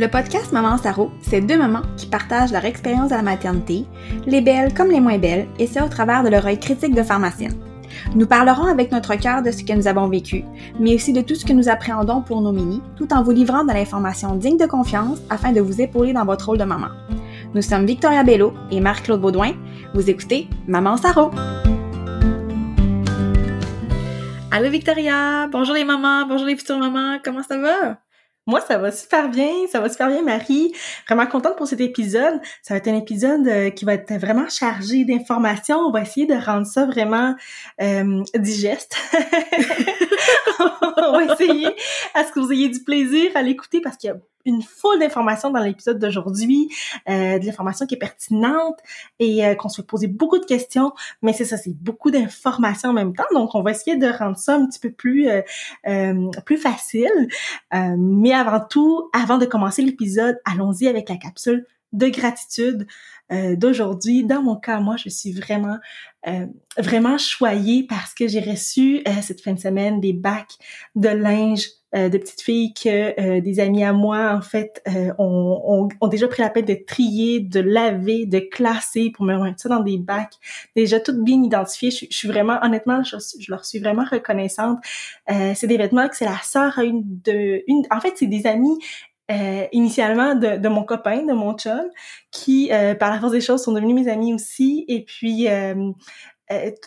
Le podcast Maman Sarot, c'est deux mamans qui partagent leur expérience de la maternité, les belles comme les moins belles, et ça au travers de leur œil critique de pharmacienne. Nous parlerons avec notre cœur de ce que nous avons vécu, mais aussi de tout ce que nous appréhendons pour nos minis, tout en vous livrant de l'information digne de confiance afin de vous épauler dans votre rôle de maman. Nous sommes Victoria Belleau et Marc-Claude Baudouin. Vous écoutez Maman Sarot! Allô Victoria! Bonjour les mamans, bonjour les futures mamans, comment ça va? Moi, ça va super bien Marie. Vraiment contente pour cet épisode. Ça va être un épisode qui va être vraiment chargé d'informations. On va essayer de rendre ça vraiment digeste. On va essayer à ce que vous ayez du plaisir à l'écouter parce qu'il y a une foule d'informations dans l'épisode d'aujourd'hui, de l'information qui est pertinente et qu'on se fait poser beaucoup de questions, mais c'est ça, c'est beaucoup d'informations en même temps, donc on va essayer de rendre ça un petit peu plus facile, mais avant tout, avant de commencer l'épisode, allons-y avec la capsule de gratitude d'aujourd'hui. Dans mon cas, moi, je suis vraiment choyée parce que j'ai reçu cette fin de semaine des bacs de linge de petites filles que des amis à moi, en fait, ont déjà pris la peine de trier, de laver, de classer pour me remettre ça dans des bacs déjà toutes bien identifiées. Je suis vraiment, honnêtement, je leur suis vraiment reconnaissante. C'est des vêtements que c'est la sœur à une. En fait, c'est des amis initialement de mon copain, de mon chum, qui, par la force des choses, sont devenus mes amis aussi. Et puis,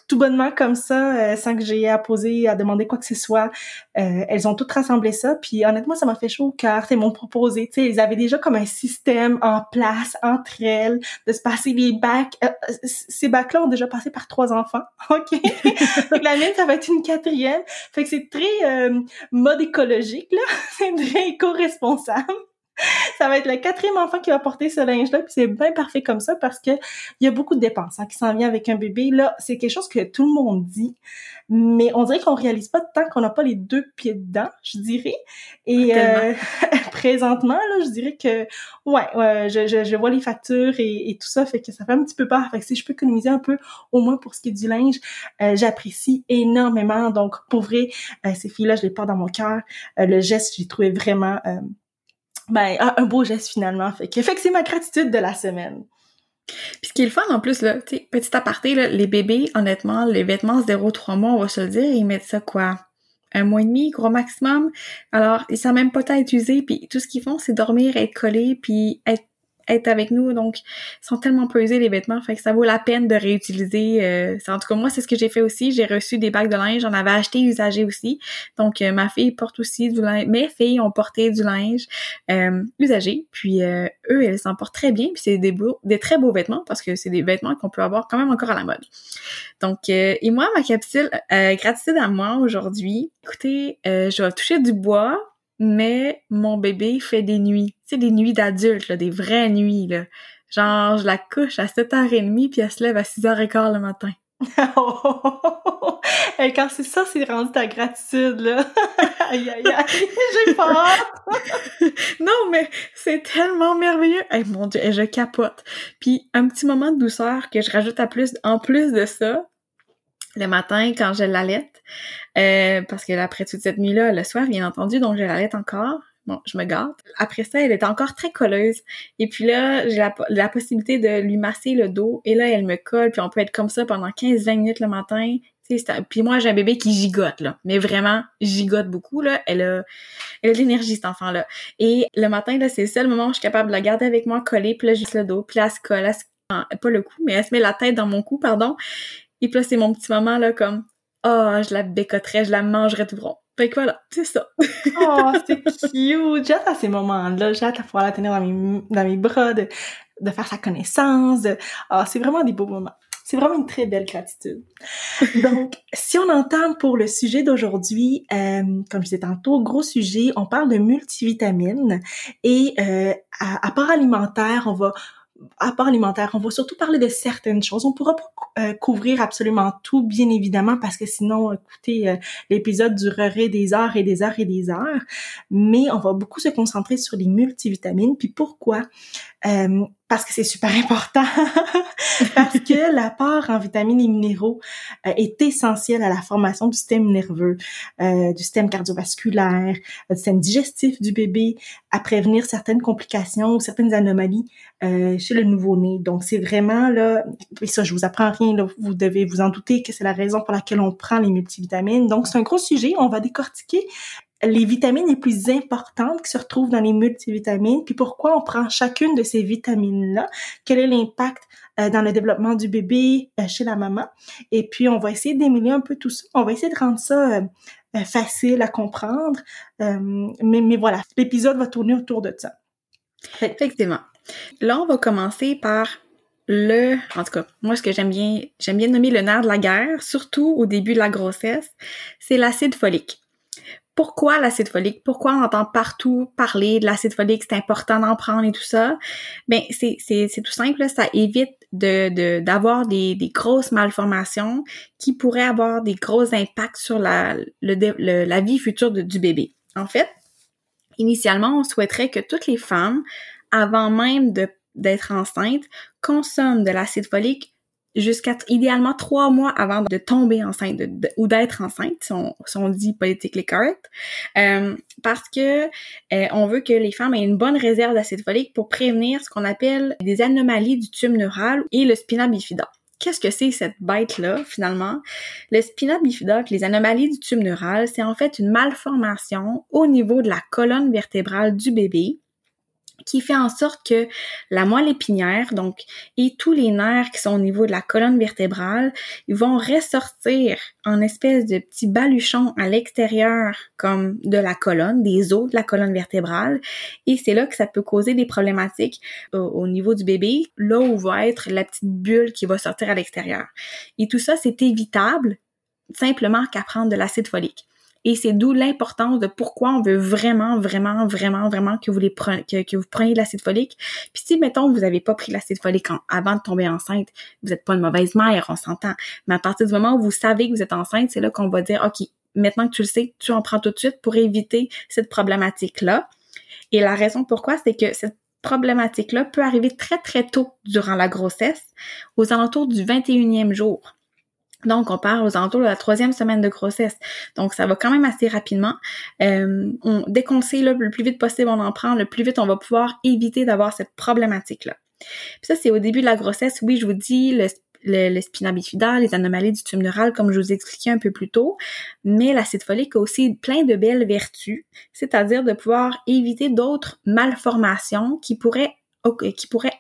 tout bonnement comme ça, sans que j'aie à poser, à demander quoi que ce soit, elles ont toutes rassemblé ça. Puis honnêtement, ça m'a fait chaud au cœur. Elles m'ont proposé, tu sais, ils avaient déjà comme un système en place entre elles de se passer les bacs. Ces bacs-là ont déjà passé par 3 enfants, ok. Donc la mienne, ça va être une 4e. Fait que c'est très mode écologique là, c'est très éco-responsable. Ça va être le 4e enfant qui va porter ce linge-là, puis c'est bien parfait comme ça parce que il y a beaucoup de dépenses qui s'en viennent avec un bébé. Là, c'est quelque chose que tout le monde dit, mais on dirait qu'on réalise pas tant qu'on n'a pas les 2 pieds dedans, je dirais. Et présentement, là, je dirais que je vois les factures et tout ça, fait que ça fait un petit peu peur. Fait que si je peux économiser un peu, au moins pour ce qui est du linge, j'apprécie énormément. Donc, pour vrai, ces filles-là, je les porte dans mon cœur. Le geste, je l'ai trouvé vraiment... un beau geste finalement. Fait que c'est ma gratitude de la semaine. Puis ce qui est le fun en plus, là, tu sais, petit aparté, là, les bébés, honnêtement, les vêtements 0-3 mois, on va se le dire, ils mettent ça quoi? 1 mois et demi, gros maximum. Alors, ils sont même pas tant usés, puis tout ce qu'ils font, c'est dormir, être collés, puis être avec nous, donc ils sont tellement peu usés les vêtements, fait que ça vaut la peine de réutiliser. En tout cas, moi, c'est ce que j'ai fait aussi. J'ai reçu des bacs de linge, j'en avais acheté usagé aussi, donc ma fille porte aussi du linge, mes filles ont porté du linge usagé, puis eux, elles s'en portent très bien, puis c'est des très beaux vêtements, parce que c'est des vêtements qu'on peut avoir quand même encore à la mode. Donc, et moi, ma capsule gratitude à moi aujourd'hui, écoutez, je vais toucher du bois, mais mon bébé fait des nuits. Tu sais, des nuits d'adultes, là, des vraies nuits, là. Genre, je la couche à 7h30, puis elle se lève à 6h15 le matin. Et quand c'est ça, c'est rendu ta gratitude, là. Aïe, aïe, aïe, j'ai peur! Non, mais c'est tellement merveilleux! Hey, mon Dieu, je capote! Puis, un petit moment de douceur que je rajoute en plus de ça, le matin, quand je l'allaite, parce que après toute cette nuit-là, le soir, bien entendu, donc je l'allaite encore. Bon, je me gâte. Après ça, elle est encore très colleuse. Et puis là, j'ai la possibilité de lui masser le dos. Et là, elle me colle. Puis on peut être comme ça pendant 15-20 minutes le matin. Puis moi, j'ai un bébé qui gigote, là. Mais vraiment, gigote beaucoup, là. Elle a de l'énergie, cet enfant-là. Et le matin, là, c'est le seul moment où je suis capable de la garder avec moi collée. Puis là, je laisse le dos. Puis là, elle se colle, pas le cou, mais elle se met la tête dans mon cou, pardon. Et puis là, c'est mon petit moment, là, comme « Ah, je la bécoterais, je la mangerais tout rond. » Fait que voilà, c'est ça. Oh, c'est cute! J'ai hâte à ces moments-là, j'ai hâte à pouvoir la tenir dans mes bras, de faire sa connaissance. C'est vraiment des beaux moments. C'est vraiment une très belle gratitude. Donc, si on entend pour le sujet d'aujourd'hui, comme je disais tantôt, gros sujet, on parle de multivitamines et apport alimentaire, on va surtout parler de certaines choses. On pourra pas couvrir absolument tout, bien évidemment, parce que sinon, écoutez, l'épisode durerait des heures et des heures et des heures. Mais on va beaucoup se concentrer sur les multivitamines. Puis pourquoi? parce que c'est super important, parce que l'apport en vitamines et minéraux est essentiel à la formation du système nerveux, du système cardiovasculaire, du système digestif du bébé, à prévenir certaines complications ou certaines anomalies chez le nouveau-né. Donc, c'est vraiment là, et ça, je vous apprends rien, là, vous devez vous en douter que c'est la raison pour laquelle on prend les multivitamines. Donc, c'est un gros sujet, on va décortiquer les vitamines les plus importantes qui se retrouvent dans les multivitamines, puis pourquoi on prend chacune de ces vitamines-là, quel est l'impact dans le développement du bébé chez la maman. Et puis, on va essayer d'émêler un peu tout ça. On va essayer de rendre ça facile à comprendre. Mais voilà, l'épisode va tourner autour de ça. Effectivement. Là, on va commencer par en tout cas, moi, ce que j'aime bien nommer le nerf de la guerre, surtout au début de la grossesse, c'est l'acide folique. Pourquoi l'acide folique? Pourquoi on entend partout parler de l'acide folique? C'est important d'en prendre et tout ça. Ben c'est tout simple, là. Ça évite d'avoir des grosses malformations qui pourraient avoir des gros impacts sur la vie future du bébé. En fait, initialement, on souhaiterait que toutes les femmes, avant même d'être enceintes, consomment de l'acide folique jusqu'à idéalement 3 mois avant de tomber enceinte ou d'être enceinte, si on dit politically correct, parce que on veut que les femmes aient une bonne réserve d'acide folique pour prévenir ce qu'on appelle des anomalies du tube neural et le spina bifida. Qu'est-ce que c'est cette bête-là, finalement? Le spina bifida, les anomalies du tube neural, c'est en fait une malformation au niveau de la colonne vertébrale du bébé qui fait en sorte que la moelle épinière, donc, et tous les nerfs qui sont au niveau de la colonne vertébrale, ils vont ressortir en espèce de petits baluchons à l'extérieur, comme de la colonne, des os de la colonne vertébrale, et c'est là que ça peut causer des problématiques au niveau du bébé, là où va être la petite bulle qui va sortir à l'extérieur. Et tout ça, c'est évitable simplement qu'à prendre de l'acide folique. Et c'est d'où l'importance de pourquoi on veut vraiment, vraiment, vraiment, vraiment que vous preniez de l'acide folique. Puis si, mettons, vous n'avez pas pris de l'acide folique avant de tomber enceinte, vous n'êtes pas une mauvaise mère, on s'entend. Mais à partir du moment où vous savez que vous êtes enceinte, c'est là qu'on va dire, OK, maintenant que tu le sais, tu en prends tout de suite pour éviter cette problématique-là. Et la raison pourquoi, c'est que cette problématique-là peut arriver très, très tôt durant la grossesse, aux alentours du 21e jour. Donc, on parle aux alentours de la 3e semaine de grossesse. Donc, ça va quand même assez rapidement. Dès qu'on sait, là, le plus vite possible, on en prend, le plus vite, on va pouvoir éviter d'avoir cette problématique-là. Puis ça, c'est au début de la grossesse. Oui, je vous dis, le spina bifida, les anomalies du tube neural, comme je vous expliquais un peu plus tôt. Mais l'acide folique a aussi plein de belles vertus, c'est-à-dire de pouvoir éviter d'autres malformations qui pourrait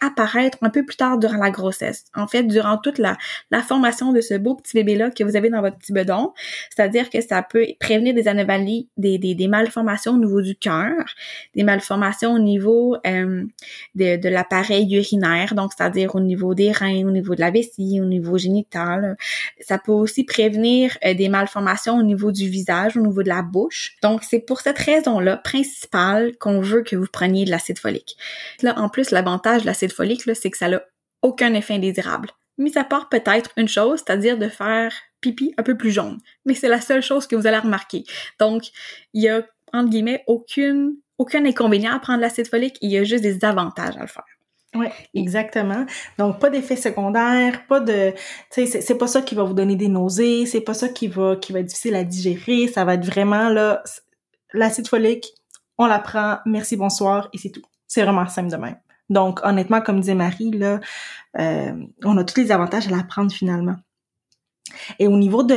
apparaître un peu plus tard durant la grossesse. En fait, durant toute la formation de ce beau petit bébé-là que vous avez dans votre petit bedon, c'est-à-dire que ça peut prévenir des anomalies, des malformations au niveau du cœur, des malformations au niveau de l'appareil urinaire, donc c'est-à-dire au niveau des reins, au niveau de la vessie, au niveau génital. Ça peut aussi prévenir des malformations au niveau du visage, au niveau de la bouche. Donc, c'est pour cette raison-là principale qu'on veut que vous preniez de l'acide folique. Là, en plus, l'avantage de l'acide folique, là, c'est que ça n'a aucun effet indésirable. Mis à part peut-être une chose, c'est-à-dire de faire pipi un peu plus jaune. Mais c'est la seule chose que vous allez remarquer. Donc, il y a, entre guillemets, aucun inconvénient à prendre l'acide folique. Il y a juste des avantages à le faire. Oui, exactement. Donc, pas d'effet secondaire, pas de... Tu sais, c'est pas ça qui va vous donner des nausées, c'est pas ça qui va être difficile à digérer. Ça va être vraiment, là, l'acide folique, on la prend, merci, bonsoir, et c'est tout. C'est vraiment simple de même. Donc, honnêtement, comme disait Marie, là, on a tous les avantages à la prendre finalement. Et au niveau de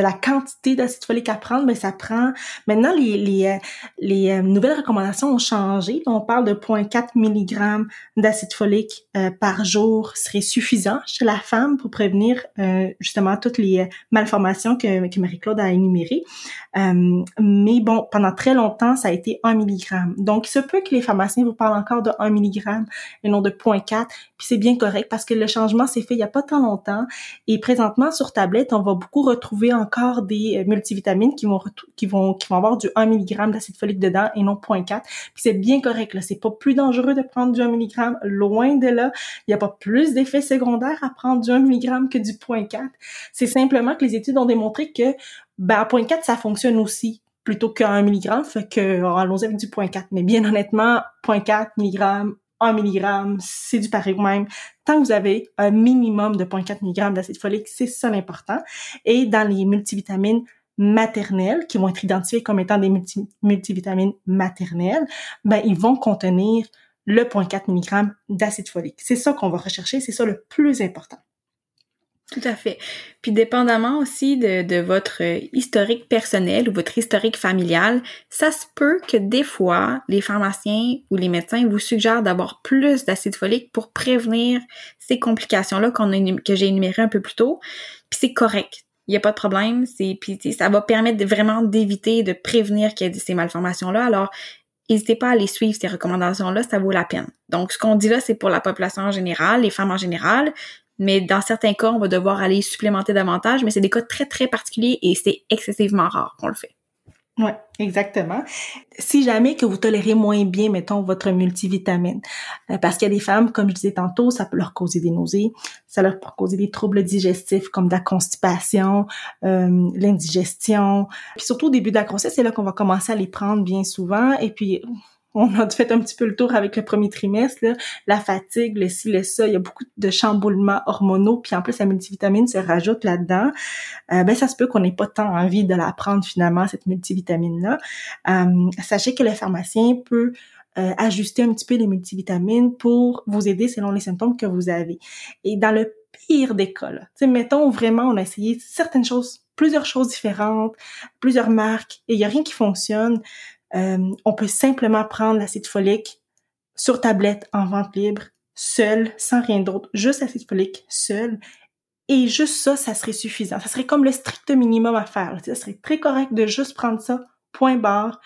la quantité d'acide folique à prendre, ben ça prend... Maintenant, les nouvelles recommandations ont changé. On parle de 0,4 mg d'acide folique par jour serait suffisant chez la femme pour prévenir justement toutes les malformations que Marie-Claude a énumérées. Mais bon, pendant très longtemps, ça a été 1 mg. Donc, il se peut que les pharmaciens vous parlent encore de 1 mg et non de 0,4. Puis c'est bien correct parce que le changement s'est fait il n'y a pas tant longtemps. Et présentement, sur tablette, on va beaucoup retrouver encore des multivitamines qui vont avoir du 1 mg d'acide folique dedans et non 0,4. Puis c'est bien correct, là. C'est pas plus dangereux de prendre du 1 mg, loin de là. Il n'y a pas plus d'effets secondaires à prendre du 1 mg que du 0,4. C'est simplement que les études ont démontré que, à 0,4, ça fonctionne aussi, plutôt qu'à 1 mg, fait que, allons-y avec du 0,4. Mais bien honnêtement, 0,4 mg, 1 mg, c'est du pareil ou même. Tant que vous avez un minimum de 0,4 mg d'acide folique, c'est ça l'important. Et dans les multivitamines maternelles, qui vont être identifiées comme étant des multivitamines maternelles, ben ils vont contenir le 0,4 mg d'acide folique. C'est ça qu'on va rechercher, c'est ça le plus important. Tout à fait. Puis dépendamment aussi de votre historique personnel ou votre historique familial, ça se peut que des fois, les pharmaciens ou les médecins vous suggèrent d'avoir plus d'acide folique pour prévenir ces complications-là que j'ai énumérées un peu plus tôt. Puis c'est correct. Il n'y a pas de problème. Puis ça va permettre vraiment d'éviter, de prévenir qu'il y ait ces malformations-là. Alors, n'hésitez pas à les suivre, ces recommandations-là, ça vaut la peine. Donc, ce qu'on dit là, c'est pour la population en général, les femmes en général. Mais dans certains cas, on va devoir aller supplémenter davantage, mais c'est des cas très, très particuliers et c'est excessivement rare qu'on le fait. Oui, exactement. Si jamais que vous tolérez moins bien, mettons, votre multivitamine, parce qu'il y a des femmes, comme je disais tantôt, ça peut leur causer des nausées, ça leur peut causer des troubles digestifs comme de la constipation, l'indigestion. Puis surtout au début de la grossesse, c'est là qu'on va commencer à les prendre bien souvent et puis... On a fait un petit peu le tour avec le premier trimestre, là. La fatigue, le ci, le ça, il y a beaucoup de chamboulements hormonaux, puis en plus la multivitamine se rajoute là-dedans. Ça se peut qu'on n'ait pas tant envie de la prendre finalement, cette multivitamine-là. Sachez que le pharmacien peut ajuster un petit peu les multivitamines pour vous aider selon les symptômes que vous avez. Et dans le pire des cas, là, mettons vraiment, on a essayé certaines choses, plusieurs choses différentes, plusieurs marques, et il n'y a rien qui fonctionne. On peut simplement prendre l'acide folique sur tablette en vente libre, seul, sans rien d'autre, juste l'acide folique seul. Et juste ça, ça serait suffisant. Ça serait comme le strict minimum à faire. Ça serait très correct de juste prendre ça, point barre.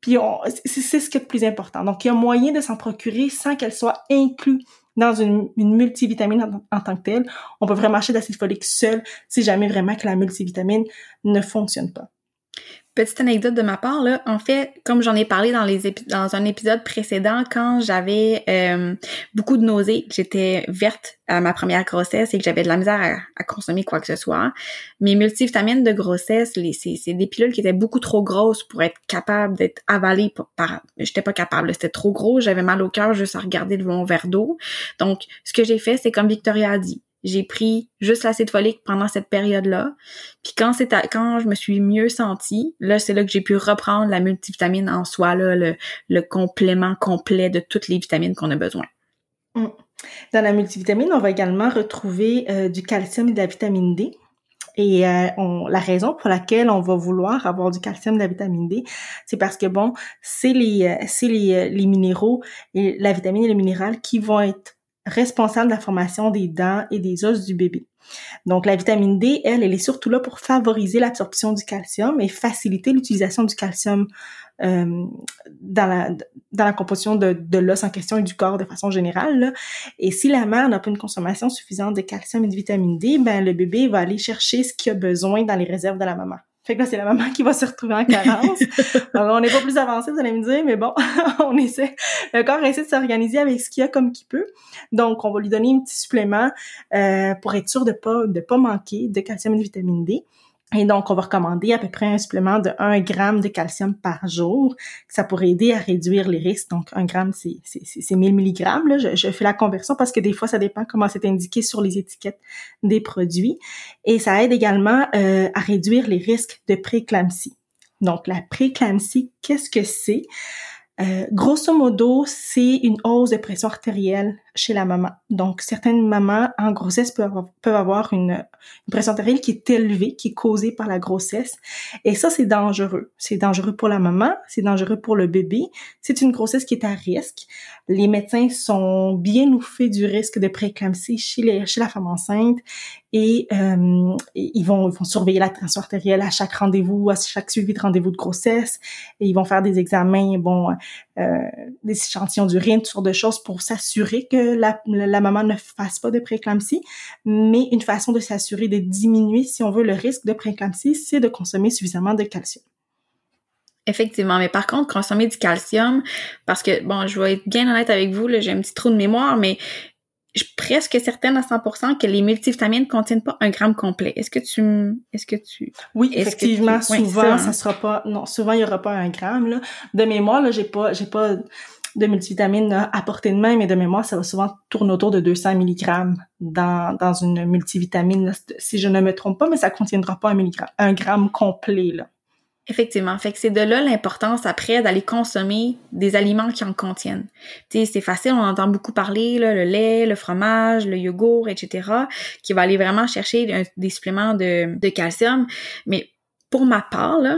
Puis c'est ce qui est le plus important. Donc, il y a moyen de s'en procurer sans qu'elle soit inclue dans une multivitamine en tant que telle. On peut vraiment acheter d'acide folique seul si jamais vraiment que la multivitamine ne fonctionne pas. Petite anecdote de ma part, là, en fait, comme j'en ai parlé dans un épisode précédent, quand j'avais beaucoup de nausées, j'étais verte à ma première grossesse et que j'avais de la misère à consommer quoi que ce soit, mes multivitamines de grossesse, c'est des pilules qui étaient beaucoup trop grosses pour être capable d'être avalées. J'étais pas capable, c'était trop gros, j'avais mal au cœur juste à regarder de mon verre d'eau. Donc, ce que j'ai fait, c'est comme Victoria a dit. J'ai pris juste l'acide folique pendant cette période-là. Puis quand je me suis mieux sentie, là, c'est là que j'ai pu reprendre la multivitamine en soi, là, le complément complet de toutes les vitamines qu'on a besoin. Dans la multivitamine, on va également retrouver du calcium et de la vitamine D. Et la raison pour laquelle on va vouloir avoir du calcium, de la vitamine D, c'est parce que, bon, c'est les minéraux, et la vitamine et le minéral qui vont être responsable de la formation des dents et des os du bébé. Donc, la vitamine D, elle est surtout là pour favoriser l'absorption du calcium et faciliter l'utilisation du calcium dans la composition de l'os en question et du corps de façon générale, là. Et si la mère n'a pas une consommation suffisante de calcium et de vitamine D, le bébé va aller chercher ce qu'il a besoin dans les réserves de la maman. Fait que là, c'est la maman qui va se retrouver en carence. Alors, on n'est pas plus avancé, vous allez me dire, mais bon, on essaie. Le corps essaie de s'organiser avec ce qu'il y a comme qu'il peut. Donc, on va lui donner un petit supplément pour être sûr de pas manquer de calcium et de vitamine D. Et donc, on va recommander à peu près un supplément de 1 gramme de calcium par jour. Ça pourrait aider à réduire les risques. Donc, 1 gramme, c'est 1000 milligrammes. Là. Je fais la conversion parce que des fois, ça dépend comment c'est indiqué sur les étiquettes des produits. Et ça aide également à réduire les risques de préclampsie. Donc, la préclampsie, qu'est-ce que c'est? Grosso modo, c'est une hausse de pression artérielle chez la maman. Donc, certaines mamans en grossesse peuvent avoir une pression artérielle qui est élevée, qui est causée par la grossesse. Et ça, c'est dangereux. C'est dangereux pour la maman, c'est dangereux pour le bébé. C'est une grossesse qui est à risque. Les médecins sont bien au fait du risque de préclampsie chez la femme enceinte et ils vont surveiller la tension artérielle à chaque rendez-vous, à chaque suivi de rendez-vous de grossesse. Et ils vont faire des examens, des échantillons d'urine, toutes sortes de choses pour s'assurer que la maman ne fasse pas de préclampsie, mais une façon de s'assurer de diminuer, si on veut, le risque de préclampsie, c'est de consommer suffisamment de calcium. Effectivement, mais par contre, consommer du calcium, parce que, bon, je vais être bien honnête avec vous, là, j'ai un petit trou de mémoire, mais je suis presque certaine à 100% que les multivitamines ne contiennent pas un gramme complet. Est-ce que tu... Oui, effectivement, souvent, ça sera pas... Non, souvent, il n'y aura pas un gramme, là. De mémoire, là, j'ai pas de multivitamines à portée de main, mais de mémoire, ça va souvent tourner autour de 200 mg dans une multivitamine, si je ne me trompe pas, mais ça ne contiendra pas un gramme complet, là. Effectivement. Fait que c'est de là l'importance après d'aller consommer des aliments qui en contiennent. Tu sais, c'est facile, on entend beaucoup parler, là, le lait, le fromage, le yogourt, etc., qui va aller vraiment chercher des suppléments de calcium. Mais pour ma part, là,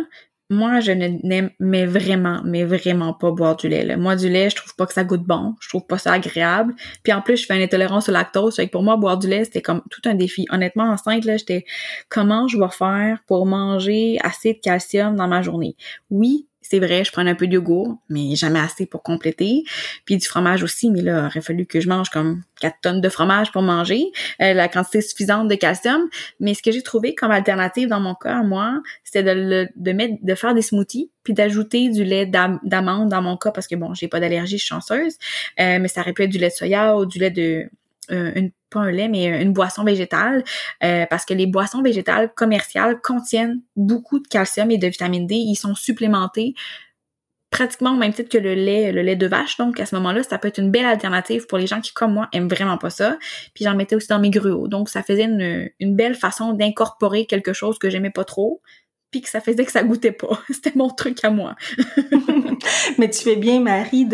moi, je n'aime mais vraiment pas boire du lait, là. Moi, du lait, je trouve pas que ça goûte bon. Je trouve pas ça agréable. Puis en plus, je fais une intolérance au lactose. Fait que pour moi, boire du lait, c'était comme tout un défi. Honnêtement, enceinte, là, j'étais « Comment je vais faire pour manger assez de calcium dans ma journée? » Oui, c'est vrai, je prenais un peu de yogourt, mais jamais assez pour compléter. Puis du fromage aussi, mais là, il aurait fallu que je mange comme 4 tonnes de fromage pour manger, la quantité suffisante de calcium. Mais ce que j'ai trouvé comme alternative dans mon cas, moi, c'était de faire des smoothies puis d'ajouter du lait d'amande dans mon cas parce que, bon, j'ai pas d'allergie, je suis chanceuse, mais ça aurait pu être du lait de soya ou du lait de... pas un lait, mais une boisson végétale, parce que les boissons végétales commerciales contiennent beaucoup de calcium et de vitamine D. Ils sont supplémentés pratiquement au même titre que le lait de vache. Donc, à ce moment-là, ça peut être une belle alternative pour les gens qui, comme moi, aiment vraiment pas ça. Puis, j'en mettais aussi dans mes gruaux. Donc, ça faisait une belle façon d'incorporer quelque chose que j'aimais pas trop, puis que ça faisait que ça goûtait pas. C'était mon truc à moi. Mais tu fais bien, Marie,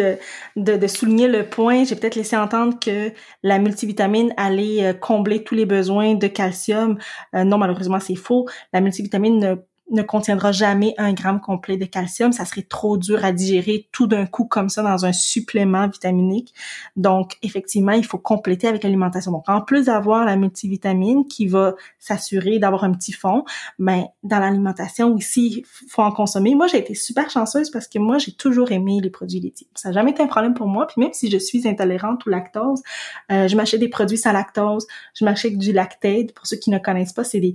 de souligner le point. J'ai peut-être laissé entendre que la multivitamine allait combler tous les besoins de calcium. Non, malheureusement, c'est faux. La multivitamine ne contiendra jamais un gramme complet de calcium. Ça serait trop dur à digérer tout d'un coup comme ça dans un supplément vitaminique. Donc, effectivement, il faut compléter avec l'alimentation. Donc, en plus d'avoir la multivitamine qui va s'assurer d'avoir un petit fond, mais dans l'alimentation aussi, il faut en consommer. Moi, j'ai été super chanceuse parce que moi, j'ai toujours aimé les produits laitiers. Ça n'a jamais été un problème pour moi. Puis même si je suis intolérante au lactose, je m'achète des produits sans lactose. Je m'achète du Lactaid. Pour ceux qui ne connaissent pas, c'est des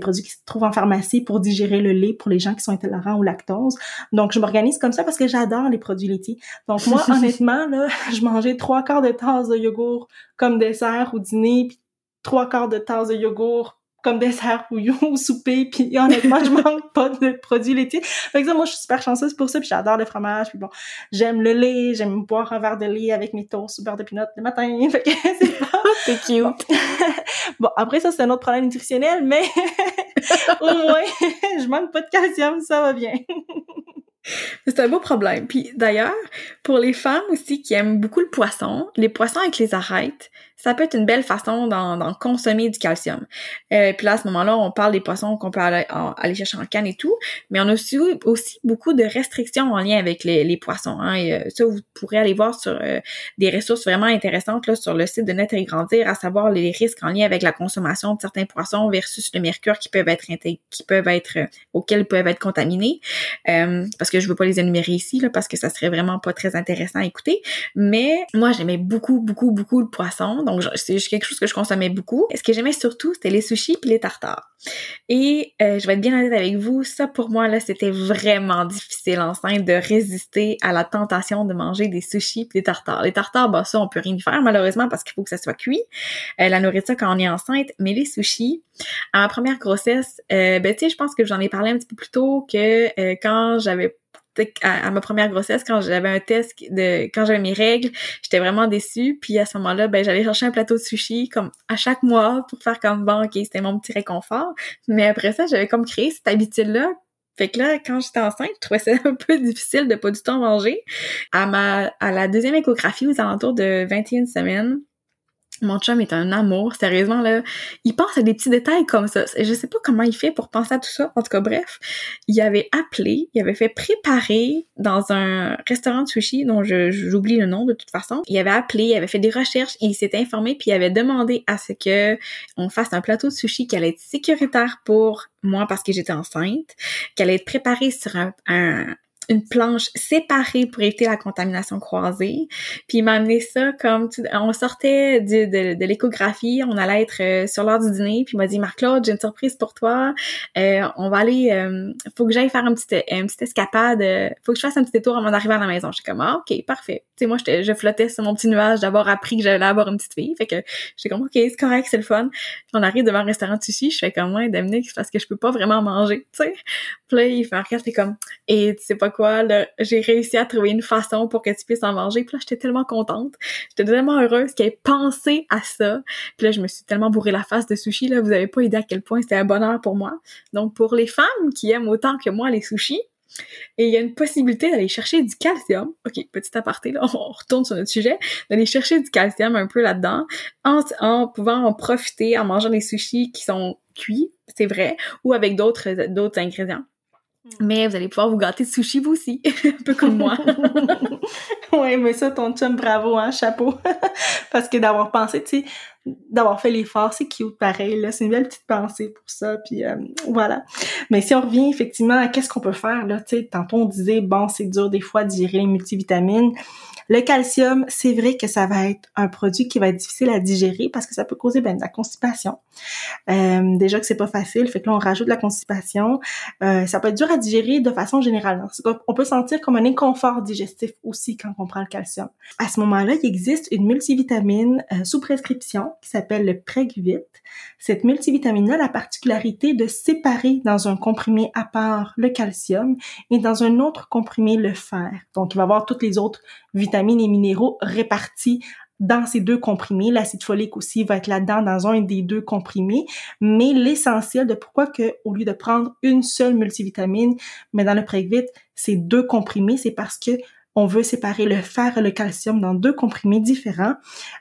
produits qui se trouvent en pharmacie pour digérer le lait pour les gens qui sont intolérants au lactose. Donc, je m'organise comme ça parce que j'adore les produits laitiers. Donc, moi, honnêtement, là, je mangeais 3/4 de tasse de yogourt comme dessert au dîner, puis 3/4 de tasse de yogourt comme dessert ou souper, puis honnêtement, je manque pas de produits laitiers. Fait que ça, moi, je suis super chanceuse pour ça, puis j'adore le fromage, puis bon, j'aime le lait, j'aime boire un verre de lait avec mes toasts au beurre de pinot le matin, fait que c'est pas... C'est cute! Bon. Bon, après ça, c'est un autre problème nutritionnel, mais au moins, je manque pas de calcium, ça va bien. C'est un beau problème. Puis d'ailleurs, pour les femmes aussi qui aiment beaucoup le poisson, les poissons avec les arêtes, ça peut être une belle façon d'en consommer du calcium. Puis là, à ce moment-là, on parle des poissons qu'on peut aller chercher en canne et tout, mais on a aussi beaucoup de restrictions en lien avec les poissons. Hein, et ça, vous pourrez aller voir sur des ressources vraiment intéressantes là, sur le site de Naître et Grandir, à savoir les risques en lien avec la consommation de certains poissons versus le mercure auxquels peuvent être contaminés. Parce que je veux pas les énumérer ici, là, parce que ça serait vraiment pas très intéressant à écouter. Mais moi, j'aimais beaucoup le poisson. Donc, c'est quelque chose que je consommais beaucoup. Et ce que j'aimais surtout, c'était les sushis puis les tartares. Et je vais être bien honnête avec vous, ça pour moi, là, c'était vraiment difficile enceinte de résister à la tentation de manger des sushis puis des tartares. Les tartares, bah ça, on peut rien y faire, malheureusement, parce qu'il faut que ça soit cuit. La nourriture quand on est enceinte. Mais les sushis, à ma première grossesse, tu sais, je pense que j'en ai parlé un petit peu plus tôt que quand j'avais à ma première grossesse, quand j'avais un test quand j'avais mes règles, j'étais vraiment déçue. Puis à ce moment-là, j'allais chercher un plateau de sushi comme à chaque mois pour faire comme bon, ok, c'était mon petit réconfort. Mais après ça, j'avais comme créé cette habitude-là. Fait que là, quand j'étais enceinte, je trouvais ça un peu difficile de pas du tout en manger. À la deuxième échographie, aux alentours de 21 semaines, mon chum est un amour, sérieusement, là. Il pense à des petits détails comme ça. Je sais pas comment il fait pour penser à tout ça. En tout cas, bref, il avait appelé, il avait fait préparer dans un restaurant de sushi dont j'oublie le nom de toute façon. Il avait appelé, il avait fait des recherches, il s'était informé puis il avait demandé à ce que on fasse un plateau de sushi qui allait être sécuritaire pour moi parce que j'étais enceinte, qui allait être préparé sur une planche séparée pour éviter la contamination croisée. Puis il m'a amené ça comme... On sortait de l'échographie, on allait être sur l'heure du dîner, puis il m'a dit « Marc-Claude, j'ai une surprise pour toi. On va aller... faut que j'aille faire une petite escapade. Faut que je fasse un petit détour avant d'arriver à la maison. » J'étais comme « Ah, ok, parfait. » Tu sais, moi, je flottais sur mon petit nuage d'avoir appris que j'allais avoir une petite fille. Fait que j'étais comme « Ok, c'est correct, c'est le fun. » On arrive devant un restaurant de sushi, je fais comme « Ouais, Dominique, c'est parce que je peux pas vraiment manger, tu sais. » Puis là, il fait un regard, t'es comme « Et tu sais pas quoi, là, j'ai réussi à trouver une façon pour que tu puisses en manger. Puis là, j'étais tellement contente, j'étais tellement heureuse qu'elle ait pensé à ça. Puis là, je me suis tellement bourré la face de sushi, là, vous avez pas idée à quel point c'était un bonheur pour moi. Donc, pour les femmes qui aiment autant que moi les sushis, et il y a une possibilité d'aller chercher du calcium. OK, petit aparté, là, on retourne sur notre sujet. D'aller chercher du calcium un peu là-dedans, en pouvant en profiter, en mangeant des sushis qui sont cuits, c'est vrai, ou avec d'autres ingrédients. Mais vous allez pouvoir vous gâter de sushi, vous aussi, un peu comme moi. Oui, mais ça, ton chum, bravo, hein, chapeau. Parce que d'avoir pensé, tu sais, d'avoir fait l'effort, c'est cute, pareil, là, c'est une belle petite pensée pour ça, puis voilà. Mais si on revient, effectivement, à qu'est-ce qu'on peut faire, là, tu sais, tantôt on disait, bon, c'est dur des fois de gérer les multivitamines. Le calcium, c'est vrai que ça va être un produit qui va être difficile à digérer parce que ça peut causer de la constipation. Déjà que c'est pas facile, fait que là, on rajoute de la constipation. Ça peut être dur à digérer de façon générale. Donc, on peut sentir comme un inconfort digestif aussi quand on prend le calcium. À ce moment-là, il existe une multivitamine sous prescription qui s'appelle le Pregvit. Cette multivitamine-là a la particularité de séparer dans un comprimé à part le calcium et dans un autre comprimé le fer. Donc, il va avoir toutes les autres vitamines et minéraux répartis dans ces deux comprimés. L'acide folique aussi va être là-dedans dans un des deux comprimés. Mais l'essentiel de pourquoi que, au lieu de prendre une seule multivitamine, mais dans le Pregvit, c'est deux comprimés, c'est parce que on veut séparer le fer et le calcium dans deux comprimés différents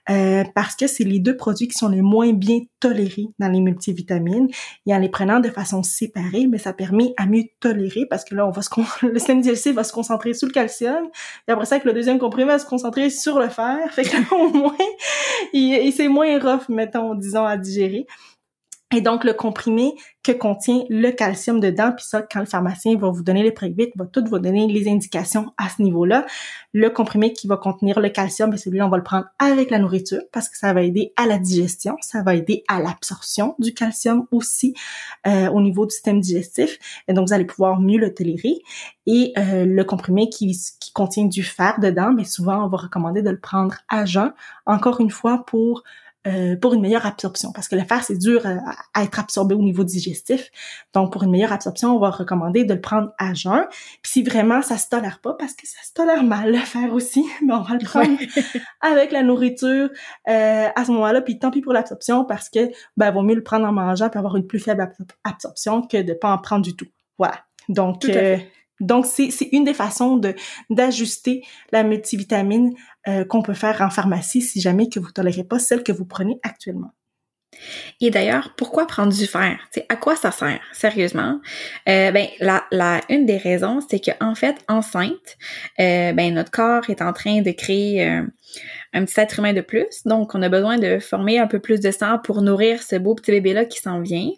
parce que c'est les deux produits qui sont les moins bien tolérés dans les multivitamines. Et en les prenant de façon séparée, mais ça permet à mieux tolérer parce que là, le système digestif va se concentrer sur le calcium. Et après ça, que le deuxième comprimé va se concentrer sur le fer. Fait que au moins, c'est moins rough, mettons, disons, à digérer. Et donc, le comprimé que contient le calcium dedans, puis ça, quand le pharmacien va vous donner le Pregvit, va tout vous donner les indications à ce niveau-là. Le comprimé qui va contenir le calcium, bien, celui-là, on va le prendre avec la nourriture parce que ça va aider à la digestion, ça va aider à l'absorption du calcium aussi au niveau du système digestif. Et donc, vous allez pouvoir mieux le tolérer. Et le comprimé qui contient du fer dedans, mais souvent, on va recommander de le prendre à jeun, encore une fois, pour une meilleure absorption, parce que le fer, c'est dur à être absorbé au niveau digestif. Donc, pour une meilleure absorption, on va recommander de le prendre à jeun. Puis si vraiment ça se tolère pas, parce que ça se tolère mal, le fer aussi, mais on va le prendre avec la nourriture à ce moment-là. Puis tant pis pour l'absorption, parce que ben vaut mieux le prendre en mangeant puis avoir une plus faible absorption que de pas en prendre du tout. Voilà. Donc, c'est une des façons d'ajuster la multivitamine qu'on peut faire en pharmacie si jamais que vous ne tolérez pas celle que vous prenez actuellement. Et d'ailleurs, pourquoi prendre du fer? T'sais, à quoi ça sert, sérieusement? Une des raisons, c'est qu'en fait, enceinte, notre corps est en train de créer un petit être humain de plus. Donc, on a besoin de former un peu plus de sang pour nourrir ce beau petit bébé-là qui s'en vient.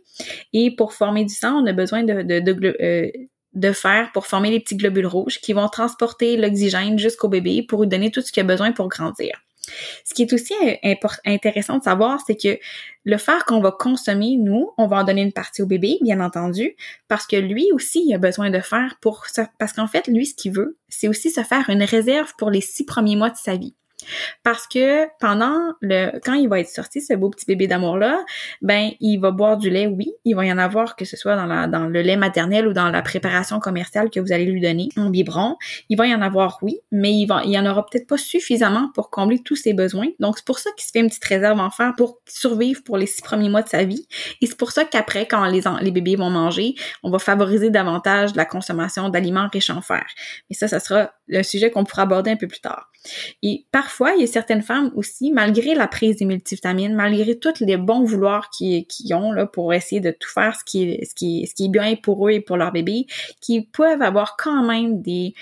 Et pour former du sang, on a besoin de fer pour former les petits globules rouges qui vont transporter l'oxygène jusqu'au bébé pour lui donner tout ce qu'il a besoin pour grandir. Ce qui est aussi intéressant de savoir, c'est que le fer qu'on va consommer, nous, on va en donner une partie au bébé, bien entendu, parce que lui aussi, il a besoin de fer parce qu'en fait, lui, ce qu'il veut, c'est aussi se faire une réserve pour les 6 premiers mois de sa vie. Parce que quand il va être sorti, ce beau petit bébé d'amour-là, il va boire du lait, oui. Il va y en avoir, que ce soit dans le lait maternel ou dans la préparation commerciale que vous allez lui donner en biberon. Il va y en avoir, oui, mais il y en aura peut-être pas suffisamment pour combler tous ses besoins. Donc, c'est pour ça qu'il se fait une petite réserve en fer pour survivre pour les 6 premiers mois de sa vie. Et c'est pour ça qu'après, quand les bébés vont manger, on va favoriser davantage la consommation d'aliments riches en fer. Mais ça sera un sujet qu'on pourra aborder un peu plus tard. Et parfois, il y a certaines femmes aussi, malgré la prise des multivitamines, malgré tous les bons vouloirs qu'ils ont là, pour essayer de tout faire ce qui est bien pour eux et pour leur bébé, qui peuvent avoir quand même de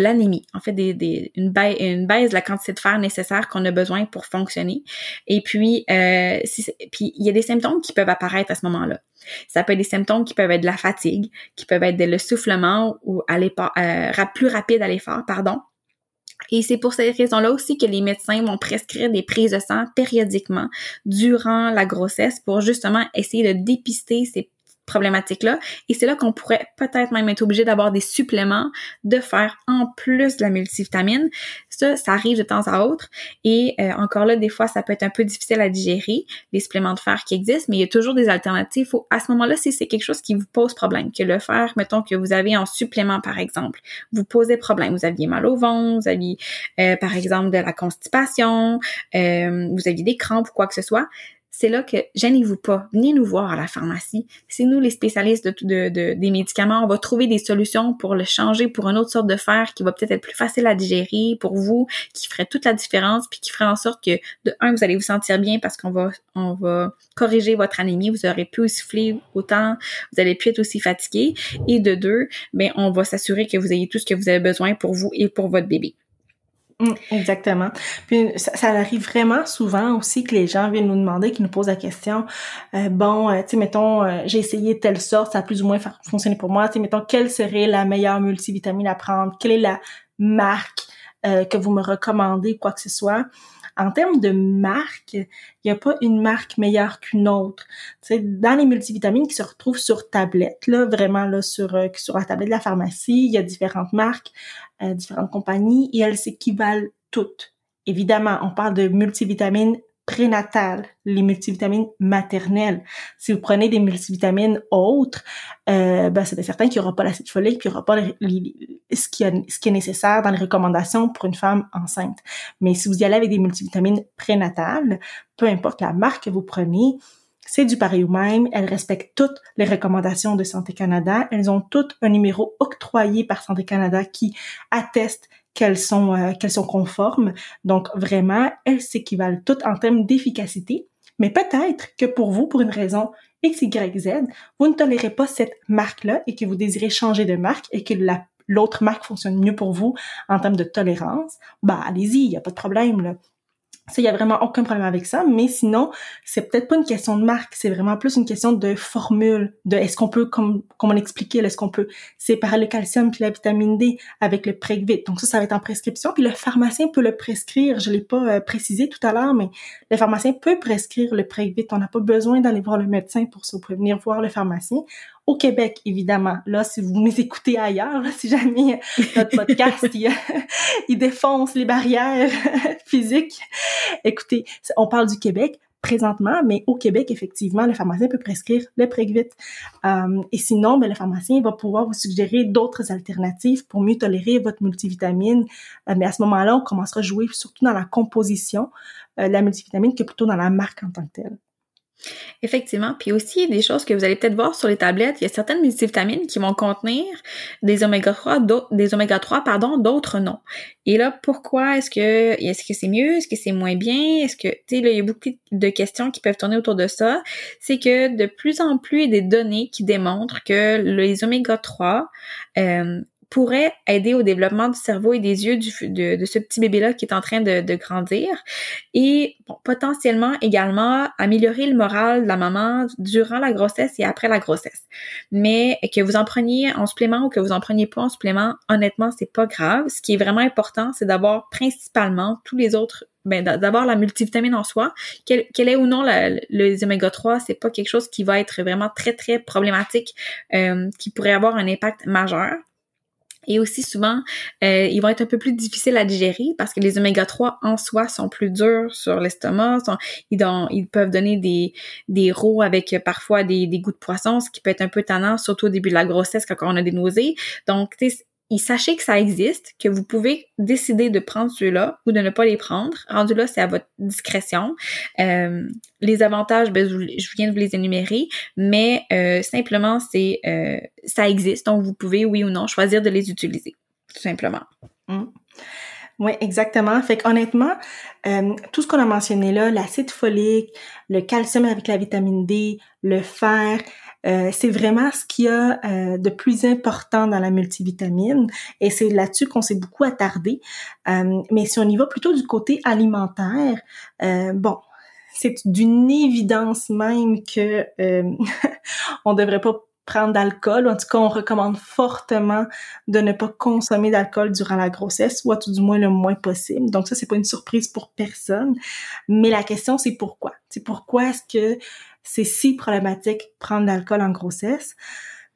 l'anémie. En fait, une baisse de la quantité de fer nécessaire qu'on a besoin pour fonctionner. Et puis, il y a des symptômes qui peuvent apparaître à ce moment-là. Ça peut être des symptômes qui peuvent être de la fatigue, qui peuvent être le soufflement ou plus rapide à l'effort, pardon. Et c'est pour cette raison-là aussi que les médecins vont prescrire des prises de sang périodiquement durant la grossesse pour justement essayer de dépister ces problématique-là. Et c'est là qu'on pourrait peut-être même être obligé d'avoir des suppléments de fer en plus de la multivitamine. Ça arrive de temps à autre. Et encore là, des fois, ça peut être un peu difficile à digérer, les suppléments de fer qui existent, mais il y a toujours des alternatives. Faut, à ce moment-là, si c'est quelque chose qui vous pose problème, que le fer, mettons, que vous avez en supplément, par exemple, vous posez problème. Vous aviez mal au ventre, vous aviez, par exemple, de la constipation, vous aviez des crampes ou quoi que ce soit. C'est là que, gênez-vous pas, venez nous voir à la pharmacie. C'est nous les spécialistes des médicaments. On va trouver des solutions pour le changer pour une autre sorte de fer qui va peut-être être plus facile à digérer pour vous, qui ferait toute la différence, puis qui ferait en sorte que, de un, vous allez vous sentir bien parce qu'on va corriger votre anémie, vous aurez plus souffler autant, vous allez plus être aussi fatigué. Et de deux, ben, on va s'assurer que vous ayez tout ce que vous avez besoin pour vous et pour votre bébé. Exactement. Puis ça arrive vraiment souvent aussi que les gens viennent nous demander, qu'ils nous posent la question tu sais, mettons, j'ai essayé telle sorte, ça a plus ou moins fonctionné pour moi, tu sais, mettons, quelle serait la meilleure multivitamine à prendre, quelle est la marque que vous me recommandez, quoi que ce soit. En termes de marque, il n'y a pas une marque meilleure qu'une autre. Tu sais, dans les multivitamines qui se retrouvent sur tablette, là, vraiment là, sur la tablette de la pharmacie, il y a différentes marques, différentes compagnies, et elles s'équivalent toutes. Évidemment, on parle de multivitamines prénatales, les multivitamines maternelles. Si vous prenez des multivitamines autres, c'est certain qu'il n'y aura pas l'acide folique, puis il n'y aura pas ce qui est nécessaire dans les recommandations pour une femme enceinte. Mais si vous y allez avec des multivitamines prénatales, peu importe la marque que vous prenez, c'est du pareil au même. Elles respectent toutes les recommandations de Santé Canada. Elles ont toutes un numéro octroyé par Santé Canada qui atteste qu'elles sont conformes. Donc, vraiment, elles s'équivalent toutes en termes d'efficacité. Mais peut-être que pour vous, pour une raison X, Y, Z, vous ne tolérez pas cette marque-là et que vous désirez changer de marque et que l'autre marque fonctionne mieux pour vous en termes de tolérance. Allez-y, il n'y a pas de problème, là. Ça, il n'y a vraiment aucun problème avec ça, mais sinon, c'est peut-être pas une question de marque, c'est vraiment plus une question de formule, de est-ce qu'on peut, comme on l'expliquait, est-ce qu'on peut séparer le calcium puis la vitamine D avec le Pregvit. Donc ça va être en prescription, puis le pharmacien peut le prescrire, je l'ai pas précisé tout à l'heure, mais le pharmacien peut prescrire le Pregvit, on n'a pas besoin d'aller voir le médecin pour ça, vous pouvez venir voir le pharmacien. Au Québec, évidemment. Là, si vous nous écoutez ailleurs, là, si jamais notre podcast, il défonce les barrières physiques. Écoutez, on parle du Québec présentement, mais au Québec, effectivement, le pharmacien peut prescrire le Pregvit. Et sinon, le pharmacien va pouvoir vous suggérer d'autres alternatives pour mieux tolérer votre multivitamine. Mais à ce moment-là, on commencera à jouer surtout dans la composition de la multivitamine que plutôt dans la marque en tant que telle. Effectivement, puis aussi des choses que vous allez peut-être voir sur les tablettes, il y a certaines multivitamines qui vont contenir des oméga-3, d'autres non. Et là, pourquoi est-ce que c'est mieux, est-ce que c'est moins bien, est-ce que, tu sais, là, il y a beaucoup de questions qui peuvent tourner autour de ça. C'est que de plus en plus, il y a des données qui démontrent que les oméga-3 pourrait aider au développement du cerveau et des yeux de ce petit bébé-là qui est en train de grandir et potentiellement également améliorer le moral de la maman durant la grossesse et après la grossesse. Mais que vous en preniez en supplément ou que vous en preniez pas en supplément, honnêtement, c'est pas grave. Ce qui est vraiment important, c'est d'avoir principalement tous les autres d'abord la multivitamine en soi, qu'elle ait ou non les oméga-3, c'est pas quelque chose qui va être vraiment très, très problématique, qui pourrait avoir un impact majeur. Et aussi souvent, ils vont être un peu plus difficiles à digérer parce que les oméga-3 en soi sont plus durs sur l'estomac, ils peuvent donner des rots avec parfois des goûts de poisson, ce qui peut être un peu tannant, surtout au début de la grossesse quand on a des nausées. Donc, tu sais, sachez que ça existe, que vous pouvez décider de prendre ceux-là ou de ne pas les prendre. Rendu là, c'est à votre discrétion. Les avantages, je viens de vous les énumérer, mais simplement, ça existe. Donc, vous pouvez, oui ou non, choisir de les utiliser, tout simplement. Mm. Oui, exactement. Fait qu'honnêtement, tout ce qu'on a mentionné là, l'acide folique, le calcium avec la vitamine D, le fer, c'est vraiment ce qu'il y a de plus important dans la multivitamine et c'est là-dessus qu'on s'est beaucoup attardé. Mais si on y va plutôt du côté alimentaire, c'est d'une évidence même que on devrait pas prendre d'alcool, ou en tout cas, on recommande fortement de ne pas consommer d'alcool durant la grossesse, ou à tout du moins le moins possible. Donc ça, c'est pas une surprise pour personne. Mais la question, c'est pourquoi? C'est pourquoi est-ce que c'est si problématique prendre l'alcool en grossesse,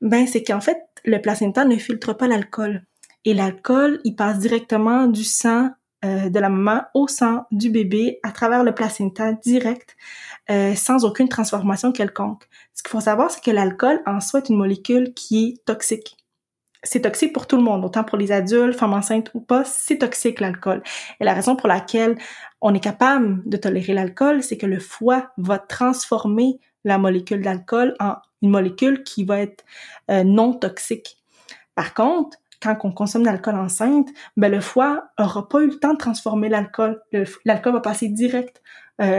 ben c'est qu'en fait, le placenta ne filtre pas l'alcool. Et l'alcool, il passe directement du sang de la maman au sang du bébé à travers le placenta direct, sans aucune transformation quelconque. Ce qu'il faut savoir, c'est que l'alcool en soi est une molécule qui est toxique. C'est toxique pour tout le monde, autant pour les adultes, femmes enceintes ou pas, c'est toxique l'alcool. Et la raison pour laquelle on est capable de tolérer l'alcool, c'est que le foie va transformer la molécule d'alcool en une molécule qui va être non toxique. Par contre, quand on consomme de l'alcool enceinte, ben le foie n'aura pas eu le temps de transformer l'alcool. L'alcool va passer direct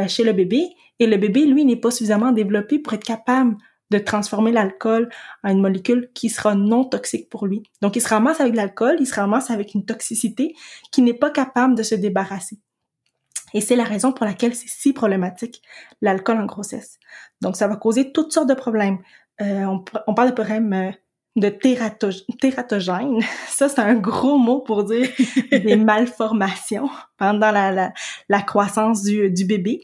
chez le bébé et le bébé, lui, n'est pas suffisamment développé pour être capable de transformer l'alcool en une molécule qui sera non toxique pour lui. Donc, il se ramasse avec de l'alcool, il se ramasse avec une toxicité qui n'est pas capable de se débarrasser. Et c'est la raison pour laquelle c'est si problématique, l'alcool en grossesse. Donc, ça va causer toutes sortes de problèmes. On parle de problèmes de tératogène. Ça, c'est un gros mot pour dire des malformations pendant la croissance du bébé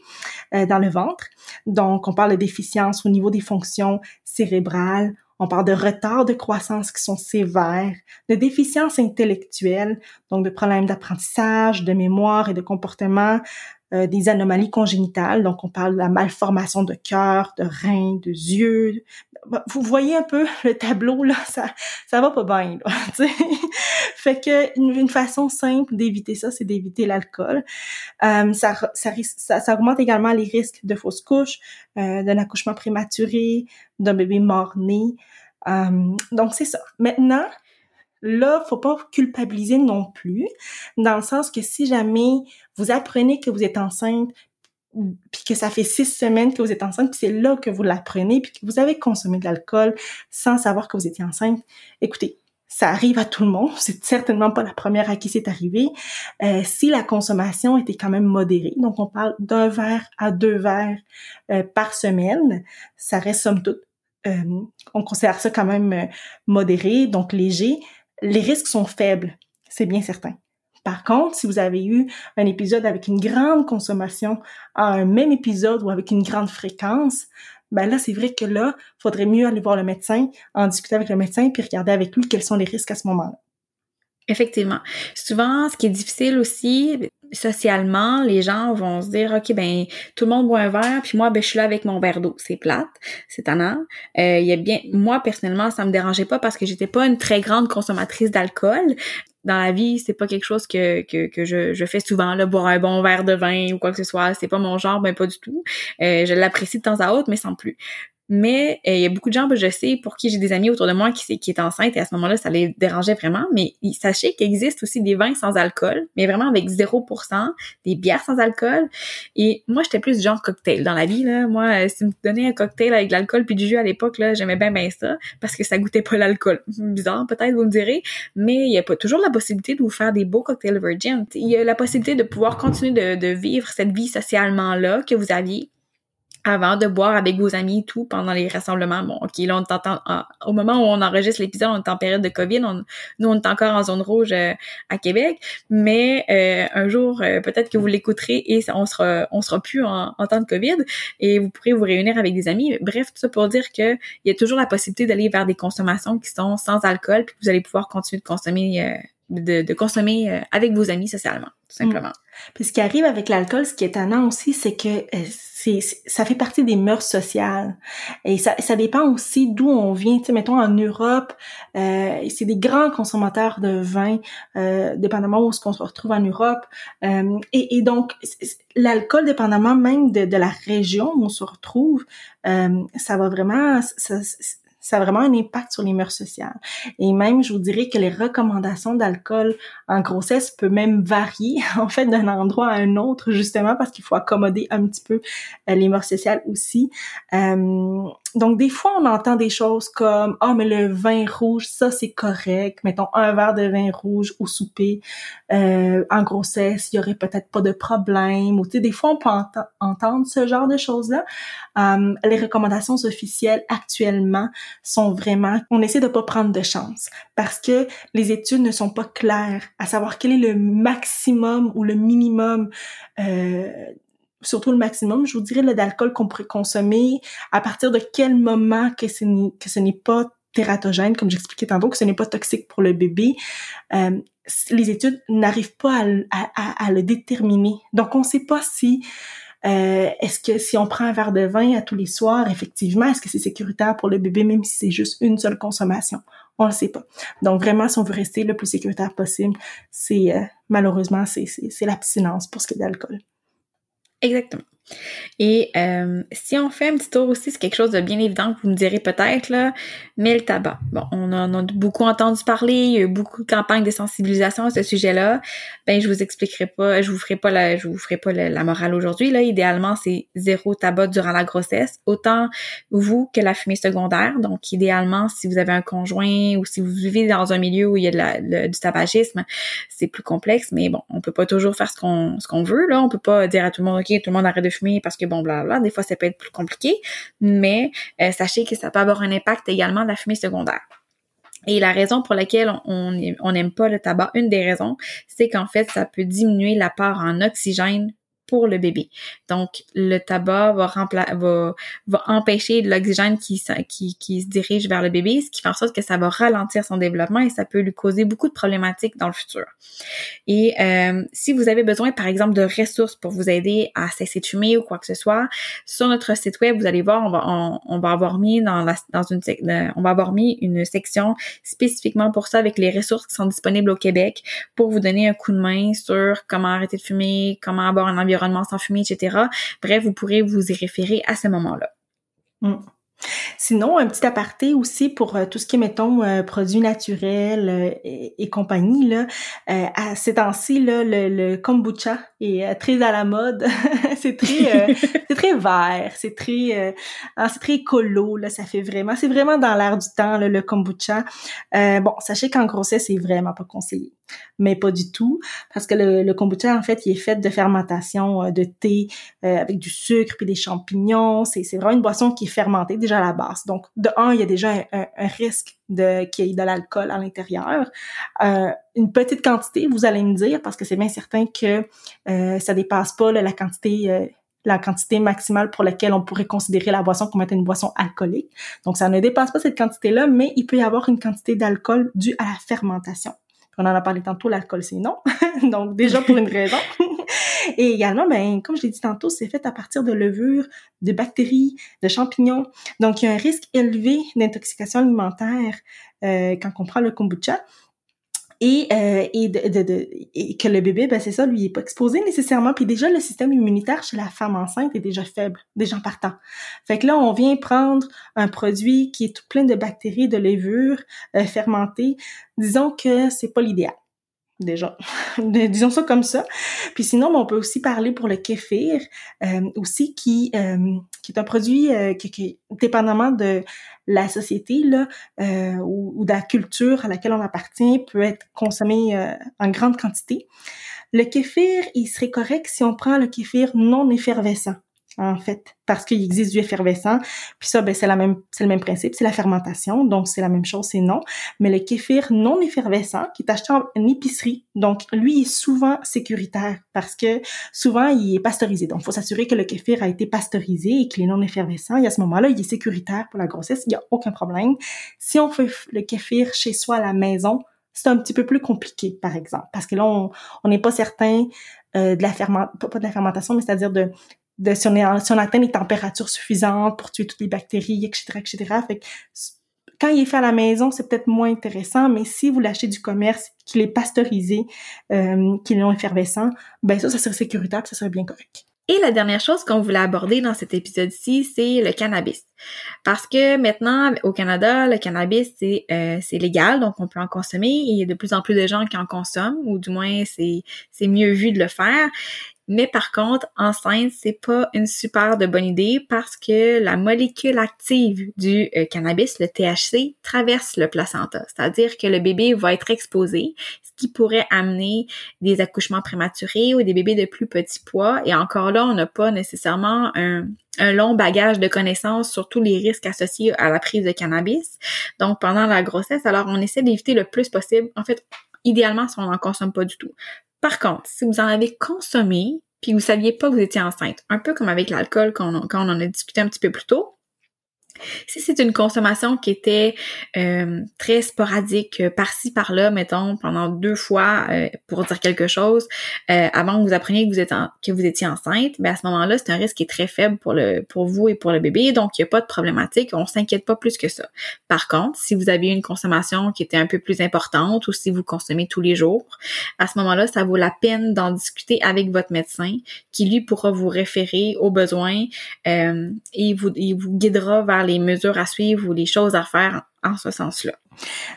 dans le ventre. Donc, on parle de déficience au niveau des fonctions cérébrales, on parle de retards de croissance qui sont sévères, de déficience intellectuelle, donc de problèmes d'apprentissage, de mémoire et de comportement, des anomalies congénitales. Donc, on parle de la malformation de cœur, de reins, de yeux. Vous voyez un peu le tableau, là, ça va pas bien, là, tu sais. Fait que une façon simple d'éviter ça, c'est d'éviter l'alcool. Ça augmente également les risques de fausse couche, d'un accouchement prématuré, d'un bébé mort-né. Donc, c'est ça. Maintenant, là, faut pas culpabiliser non plus, dans le sens que si jamais vous apprenez que vous êtes enceinte, puis que ça fait 6 semaines que vous êtes enceinte, puis c'est là que vous l'apprenez, puis que vous avez consommé de l'alcool sans savoir que vous étiez enceinte, écoutez, ça arrive à tout le monde, c'est certainement pas la première à qui c'est arrivé, si la consommation était quand même modérée, donc on parle d'1 verre à 2 verres par semaine, ça reste somme toute, on considère ça quand même modéré, donc léger, les risques sont faibles, c'est bien certain. Par contre, si vous avez eu un épisode avec une grande consommation à un même épisode ou avec une grande fréquence, ben là, c'est vrai que là, il faudrait mieux aller voir le médecin, en discuter avec le médecin puis regarder avec lui quels sont les risques à ce moment-là. Effectivement. Souvent, ce qui est difficile aussi, socialement, les gens vont se dire « Ok, ben tout le monde boit un verre, puis moi, ben je suis là avec mon verre d'eau. » C'est plate, c'est tannant. Moi, personnellement, ça me dérangeait pas parce que j'étais pas une très grande consommatrice d'alcool. Dans la vie, c'est pas quelque chose que je fais souvent, là, boire un bon verre de vin ou quoi que ce soit. C'est pas mon genre, ben pas du tout. Je l'apprécie de temps à autre, mais sans plus. Mais il y a beaucoup de gens, je sais, pour qui j'ai des amis autour de moi qui est enceinte et à ce moment-là, ça les dérangeait vraiment. Mais sachez qu'il existe aussi des vins sans alcool, mais vraiment avec 0%, des bières sans alcool. Et moi, j'étais plus du genre cocktail dans la vie, là. Moi, si vous me donnez un cocktail avec de l'alcool puis du jus à l'époque, là, j'aimais bien ça parce que ça goûtait pas l'alcool. Bizarre, peut-être, vous me direz, mais il y a pas toujours la possibilité de vous faire des beaux cocktails virgin. Il y a la possibilité de pouvoir continuer de vivre cette vie socialement-là que vous aviez avant de boire avec vos amis et tout, pendant les rassemblements. Bon, OK, là, on t'entend... Au moment où on enregistre l'épisode, on est en période de COVID. Nous, on est encore en zone rouge à Québec. Mais un jour, peut-être que vous l'écouterez et on sera plus en temps de COVID et vous pourrez vous réunir avec des amis. Bref, tout ça pour dire qu'il y a toujours la possibilité d'aller vers des consommations qui sont sans alcool puis que vous allez pouvoir continuer de consommer... De consommer avec vos amis socialement, tout simplement. Puis ce qui arrive avec l'alcool, ce qui est étonnant aussi, c'est que ça fait partie des mœurs sociales. Et ça dépend aussi d'où on vient. Tu sais, mettons, en Europe, c'est des grands consommateurs de vin, dépendamment où on se retrouve en Europe. Et donc, l'alcool, dépendamment même de la région où on se retrouve, ça a vraiment un impact sur les mœurs sociales. Et même, je vous dirais que les recommandations d'alcool en grossesse peuvent même varier, en fait, d'un endroit à un autre, justement, parce qu'il faut accommoder un petit peu les mœurs sociales aussi. Donc, des fois, on entend des choses comme « Ah, mais le vin rouge, ça, c'est correct. Mettons, 1 verre de vin rouge au souper. En grossesse, il y aurait peut-être pas de problème. » Tu sais, des fois, on peut entendre ce genre de choses-là. Les recommandations officielles actuellement sont vraiment... On essaie de pas prendre de chance parce que les études ne sont pas claires à savoir quel est le maximum ou le minimum surtout le maximum, je vous dirais, d'alcool qu'on pourrait consommer, à partir de quel moment que ce n'est pas tératogène, comme j'expliquais tantôt, que ce n'est pas toxique pour le bébé. Les études n'arrivent pas à le déterminer. Donc, on ne sait pas si... est-ce que si on prend un verre de vin à tous les soirs, effectivement, est-ce que c'est sécuritaire pour le bébé, même si c'est juste une seule consommation? On le sait pas. Donc vraiment, si on veut rester le plus sécuritaire possible, c'est malheureusement, c'est l'abstinence pour ce qui est d'alcool. Exactement. Et si on fait un petit tour aussi, c'est quelque chose de bien évident que vous me direz peut-être, là, mais le tabac. Bon, on en a beaucoup entendu parler, il y a eu beaucoup de campagnes de sensibilisation à ce sujet-là. Ben, je vous expliquerai pas, je vous ferai pas la morale aujourd'hui, là. Idéalement, c'est 0 tabac durant la grossesse, autant vous que la fumée secondaire. Donc, idéalement, si vous avez un conjoint ou si vous vivez dans un milieu où il y a du tabagisme, c'est plus complexe, mais bon, on peut pas toujours faire ce qu'on veut, là. On peut pas dire à tout le monde, OK, tout le monde arrête de fumer parce que bon, blablabla, des fois ça peut être plus compliqué, mais sachez que ça peut avoir un impact également de la fumée secondaire. Et la raison pour laquelle on n'aime pas le tabac, une des raisons, c'est qu'en fait, ça peut diminuer la part en oxygène pour le bébé. Donc, le tabac va empêcher de l'oxygène qui se dirige vers le bébé, ce qui fait en sorte que ça va ralentir son développement et ça peut lui causer beaucoup de problématiques dans le futur. Et si vous avez besoin, par exemple, de ressources pour vous aider à cesser de fumer ou quoi que ce soit, sur notre site web, vous allez voir, on va avoir mis une section spécifiquement pour ça avec les ressources qui sont disponibles au Québec pour vous donner un coup de main sur comment arrêter de fumer, comment avoir un environnement sans fumée, etc. Bref, vous pourrez vous y référer à ce moment-là. Mm. Sinon, un petit aparté aussi pour tout ce qui est, mettons, produits naturels et compagnie, là, à ces temps-ci, là, le kombucha est très à la mode. C'est très vert, c'est très écolo, là, c'est vraiment dans l'air du temps, là, le kombucha. Bon, sachez qu'en grossesse, c'est vraiment pas conseillé, mais pas du tout, parce que le kombucha, en fait, il est fait de fermentation de thé avec du sucre puis des champignons. C'est vraiment une boisson qui est fermentée déjà à la base. Donc, de un, il y a déjà un risque qu'il y ait de l'alcool à l'intérieur. Une petite quantité, vous allez me dire, parce que c'est bien certain que ça dépasse pas là, la quantité maximale pour laquelle on pourrait considérer la boisson comme étant une boisson alcoolique. Donc, ça ne dépasse pas cette quantité-là, mais il peut y avoir une quantité d'alcool due à la fermentation. On en a parlé tantôt, l'alcool, c'est non. Donc, déjà pour une raison. Et également, ben, comme je l'ai dit tantôt, c'est fait à partir de levures, de bactéries, de champignons. Donc, il y a un risque élevé d'intoxication alimentaire quand on prend le kombucha. Et que le bébé, ben c'est ça, lui, il est pas exposé nécessairement. Puis déjà, le système immunitaire chez la femme enceinte est déjà faible, déjà en partant. Fait que là, on vient prendre un produit qui est tout plein de bactéries, de levures fermentées. Disons que c'est pas l'idéal, déjà. Disons ça comme ça. Puis sinon, ben, on peut aussi parler pour le kéfir, aussi, qui est un produit qui, dépendamment de la société là ou de la culture à laquelle on appartient, peut être consommé en grande quantité. Le kéfir, il serait correct si on prend le kéfir non effervescent, en fait, parce qu'il existe du effervescent. Puis ça, ben c'est le même principe, c'est la fermentation, donc c'est la même chose, c'est non. Mais le kéfir non effervescent, qui est acheté en épicerie, donc lui est souvent sécuritaire parce que souvent il est pasteurisé. Donc il faut s'assurer que le kéfir a été pasteurisé et qu'il est non effervescent. Et à ce moment-là, il est sécuritaire pour la grossesse, il n'y a aucun problème. Si on fait le kéfir chez soi à la maison, c'est un petit peu plus compliqué, par exemple, parce que là on n'est pas certain pas de la fermentation, mais c'est-à-dire si on atteint les températures suffisantes pour tuer toutes les bactéries, etc., etc. Fait que, quand il est fait à la maison, c'est peut-être moins intéressant, mais si vous l'achetez du commerce, qu'il est pasteurisé, qu'il est non effervescent, ben ça serait sécuritaire, ça serait bien correct. Et la dernière chose qu'on voulait aborder dans cet épisode-ci, c'est le cannabis. Parce que maintenant, au Canada, le cannabis, c'est légal, donc on peut en consommer. Il y a de plus en plus de gens qui en consomment, ou du moins, c'est mieux vu de le faire. Mais par contre, enceinte, c'est pas une super de bonne idée parce que la molécule active du cannabis, le THC, traverse le placenta. C'est-à-dire que le bébé va être exposé, ce qui pourrait amener des accouchements prématurés ou des bébés de plus petit poids. Et encore là, on n'a pas nécessairement un long bagage de connaissances sur tous les risques associés à la prise de cannabis. Donc, pendant la grossesse, alors on essaie d'éviter le plus possible. En fait, idéalement, si on n'en consomme pas du tout. Par contre, si vous en avez consommé puis vous saviez pas que vous étiez enceinte. Un peu comme avec l'alcool quand on en a discuté un petit peu plus tôt. Si c'est une consommation qui était très sporadique, par-ci, par-là, mettons, pendant 2 fois pour dire quelque chose, avant que vous appreniez que vous étiez enceinte, bien à ce moment-là, c'est un risque qui est très faible pour vous et pour le bébé, donc il n'y a pas de problématique, on ne s'inquiète pas plus que ça. Par contre, si vous aviez une consommation qui était un peu plus importante ou si vous consommez tous les jours, à ce moment-là, ça vaut la peine d'en discuter avec votre médecin qui, lui, pourra vous référer aux besoins et il vous guidera vers les mesures à suivre ou les choses à faire en ce sens-là.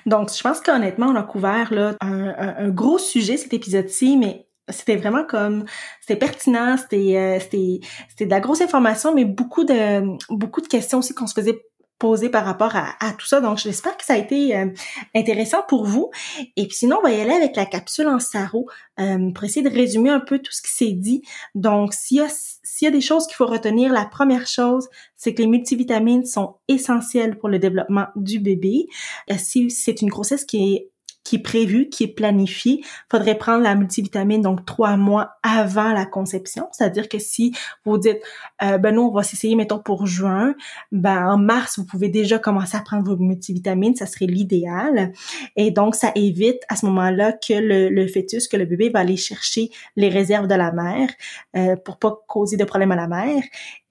Donc, je pense qu'honnêtement, on a couvert là, un gros sujet cet épisode-ci, mais c'était vraiment comme, c'était pertinent, c'était de la grosse information, mais beaucoup de questions aussi qu'on se faisait poser par rapport à tout ça. Donc, j'espère que ça a été intéressant pour vous. Et puis sinon, on va y aller avec la capsule en sarot pour essayer de résumer un peu tout ce qui s'est dit. Donc, s'il y a des choses qu'il faut retenir, la première chose, c'est que les multivitamines sont essentielles pour le développement du bébé. Si c'est une grossesse qui est prévue, qui est planifiée, faudrait prendre la multivitamine donc 3 mois avant la conception. C'est-à-dire que si vous dites, nous, on va s'essayer, mettons, pour juin, en mars, vous pouvez déjà commencer à prendre vos multivitamines, ça serait l'idéal. Et donc, ça évite à ce moment-là que le fœtus, que le bébé va aller chercher les réserves de la mère pour pas causer de problème à la mère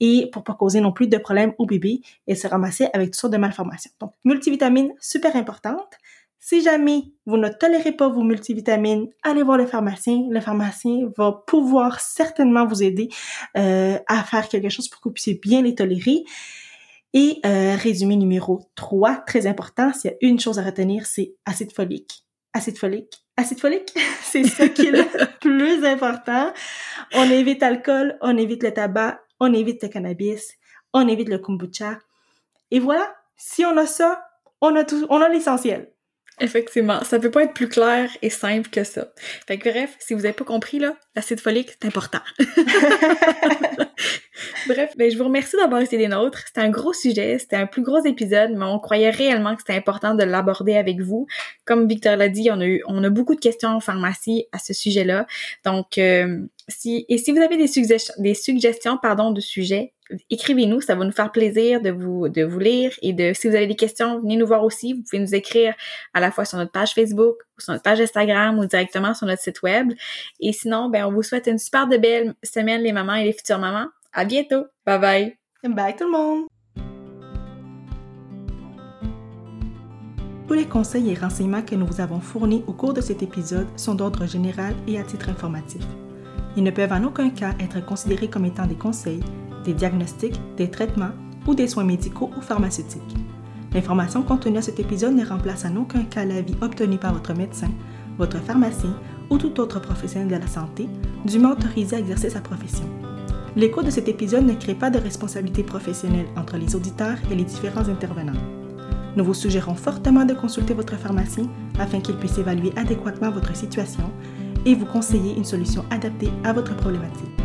et pour pas causer non plus de problème au bébé et se ramasser avec toutes sortes de malformations. Donc, multivitamines, super importantes. Si jamais vous ne tolérez pas vos multivitamines, allez voir le pharmacien. Le pharmacien va pouvoir certainement vous aider à faire quelque chose pour que vous puissiez bien les tolérer. Et résumé numéro 3, très important, s'il y a une chose à retenir, c'est acide folique. Acide folique. Acide folique, c'est ce qui est le plus important. On évite l'alcool, on évite le tabac, on évite le cannabis, on évite le kombucha. Et voilà, si on a ça, on a l'essentiel. Effectivement, ça peut pas être plus clair et simple que ça. Fait que bref, si vous n'avez pas compris, là, l'acide folique, c'est important. Bref, je vous remercie d'avoir été des nôtres. C'était un gros sujet, c'était un plus gros épisode, mais on croyait réellement que c'était important de l'aborder avec vous. Comme Victor l'a dit, on a beaucoup de questions en pharmacie à ce sujet-là. Donc, si vous avez des suggestions, de sujets, écrivez-nous, ça va nous faire plaisir de vous lire et si vous avez des questions, venez nous voir aussi. Vous pouvez nous écrire à la fois sur notre page Facebook ou sur notre page Instagram ou directement sur notre site web. Et sinon, on vous souhaite une super de belle semaine, les mamans et les futures mamans. À bientôt! Bye bye! Bye tout le monde! Tous les conseils et renseignements que nous vous avons fournis au cours de cet épisode sont d'ordre général et à titre informatif. Ils ne peuvent en aucun cas être considérés comme étant des conseils, des diagnostics, des traitements ou des soins médicaux ou pharmaceutiques. L'information contenue à cet épisode ne remplace en aucun cas l'avis obtenu par votre médecin, votre pharmacien ou tout autre professionnel de la santé, dûment autorisé à exercer sa profession. L'écho de cet épisode ne crée pas de responsabilité professionnelle entre les auditeurs et les différents intervenants. Nous vous suggérons fortement de consulter votre pharmacien afin qu'il puisse évaluer adéquatement votre situation et vous conseiller une solution adaptée à votre problématique.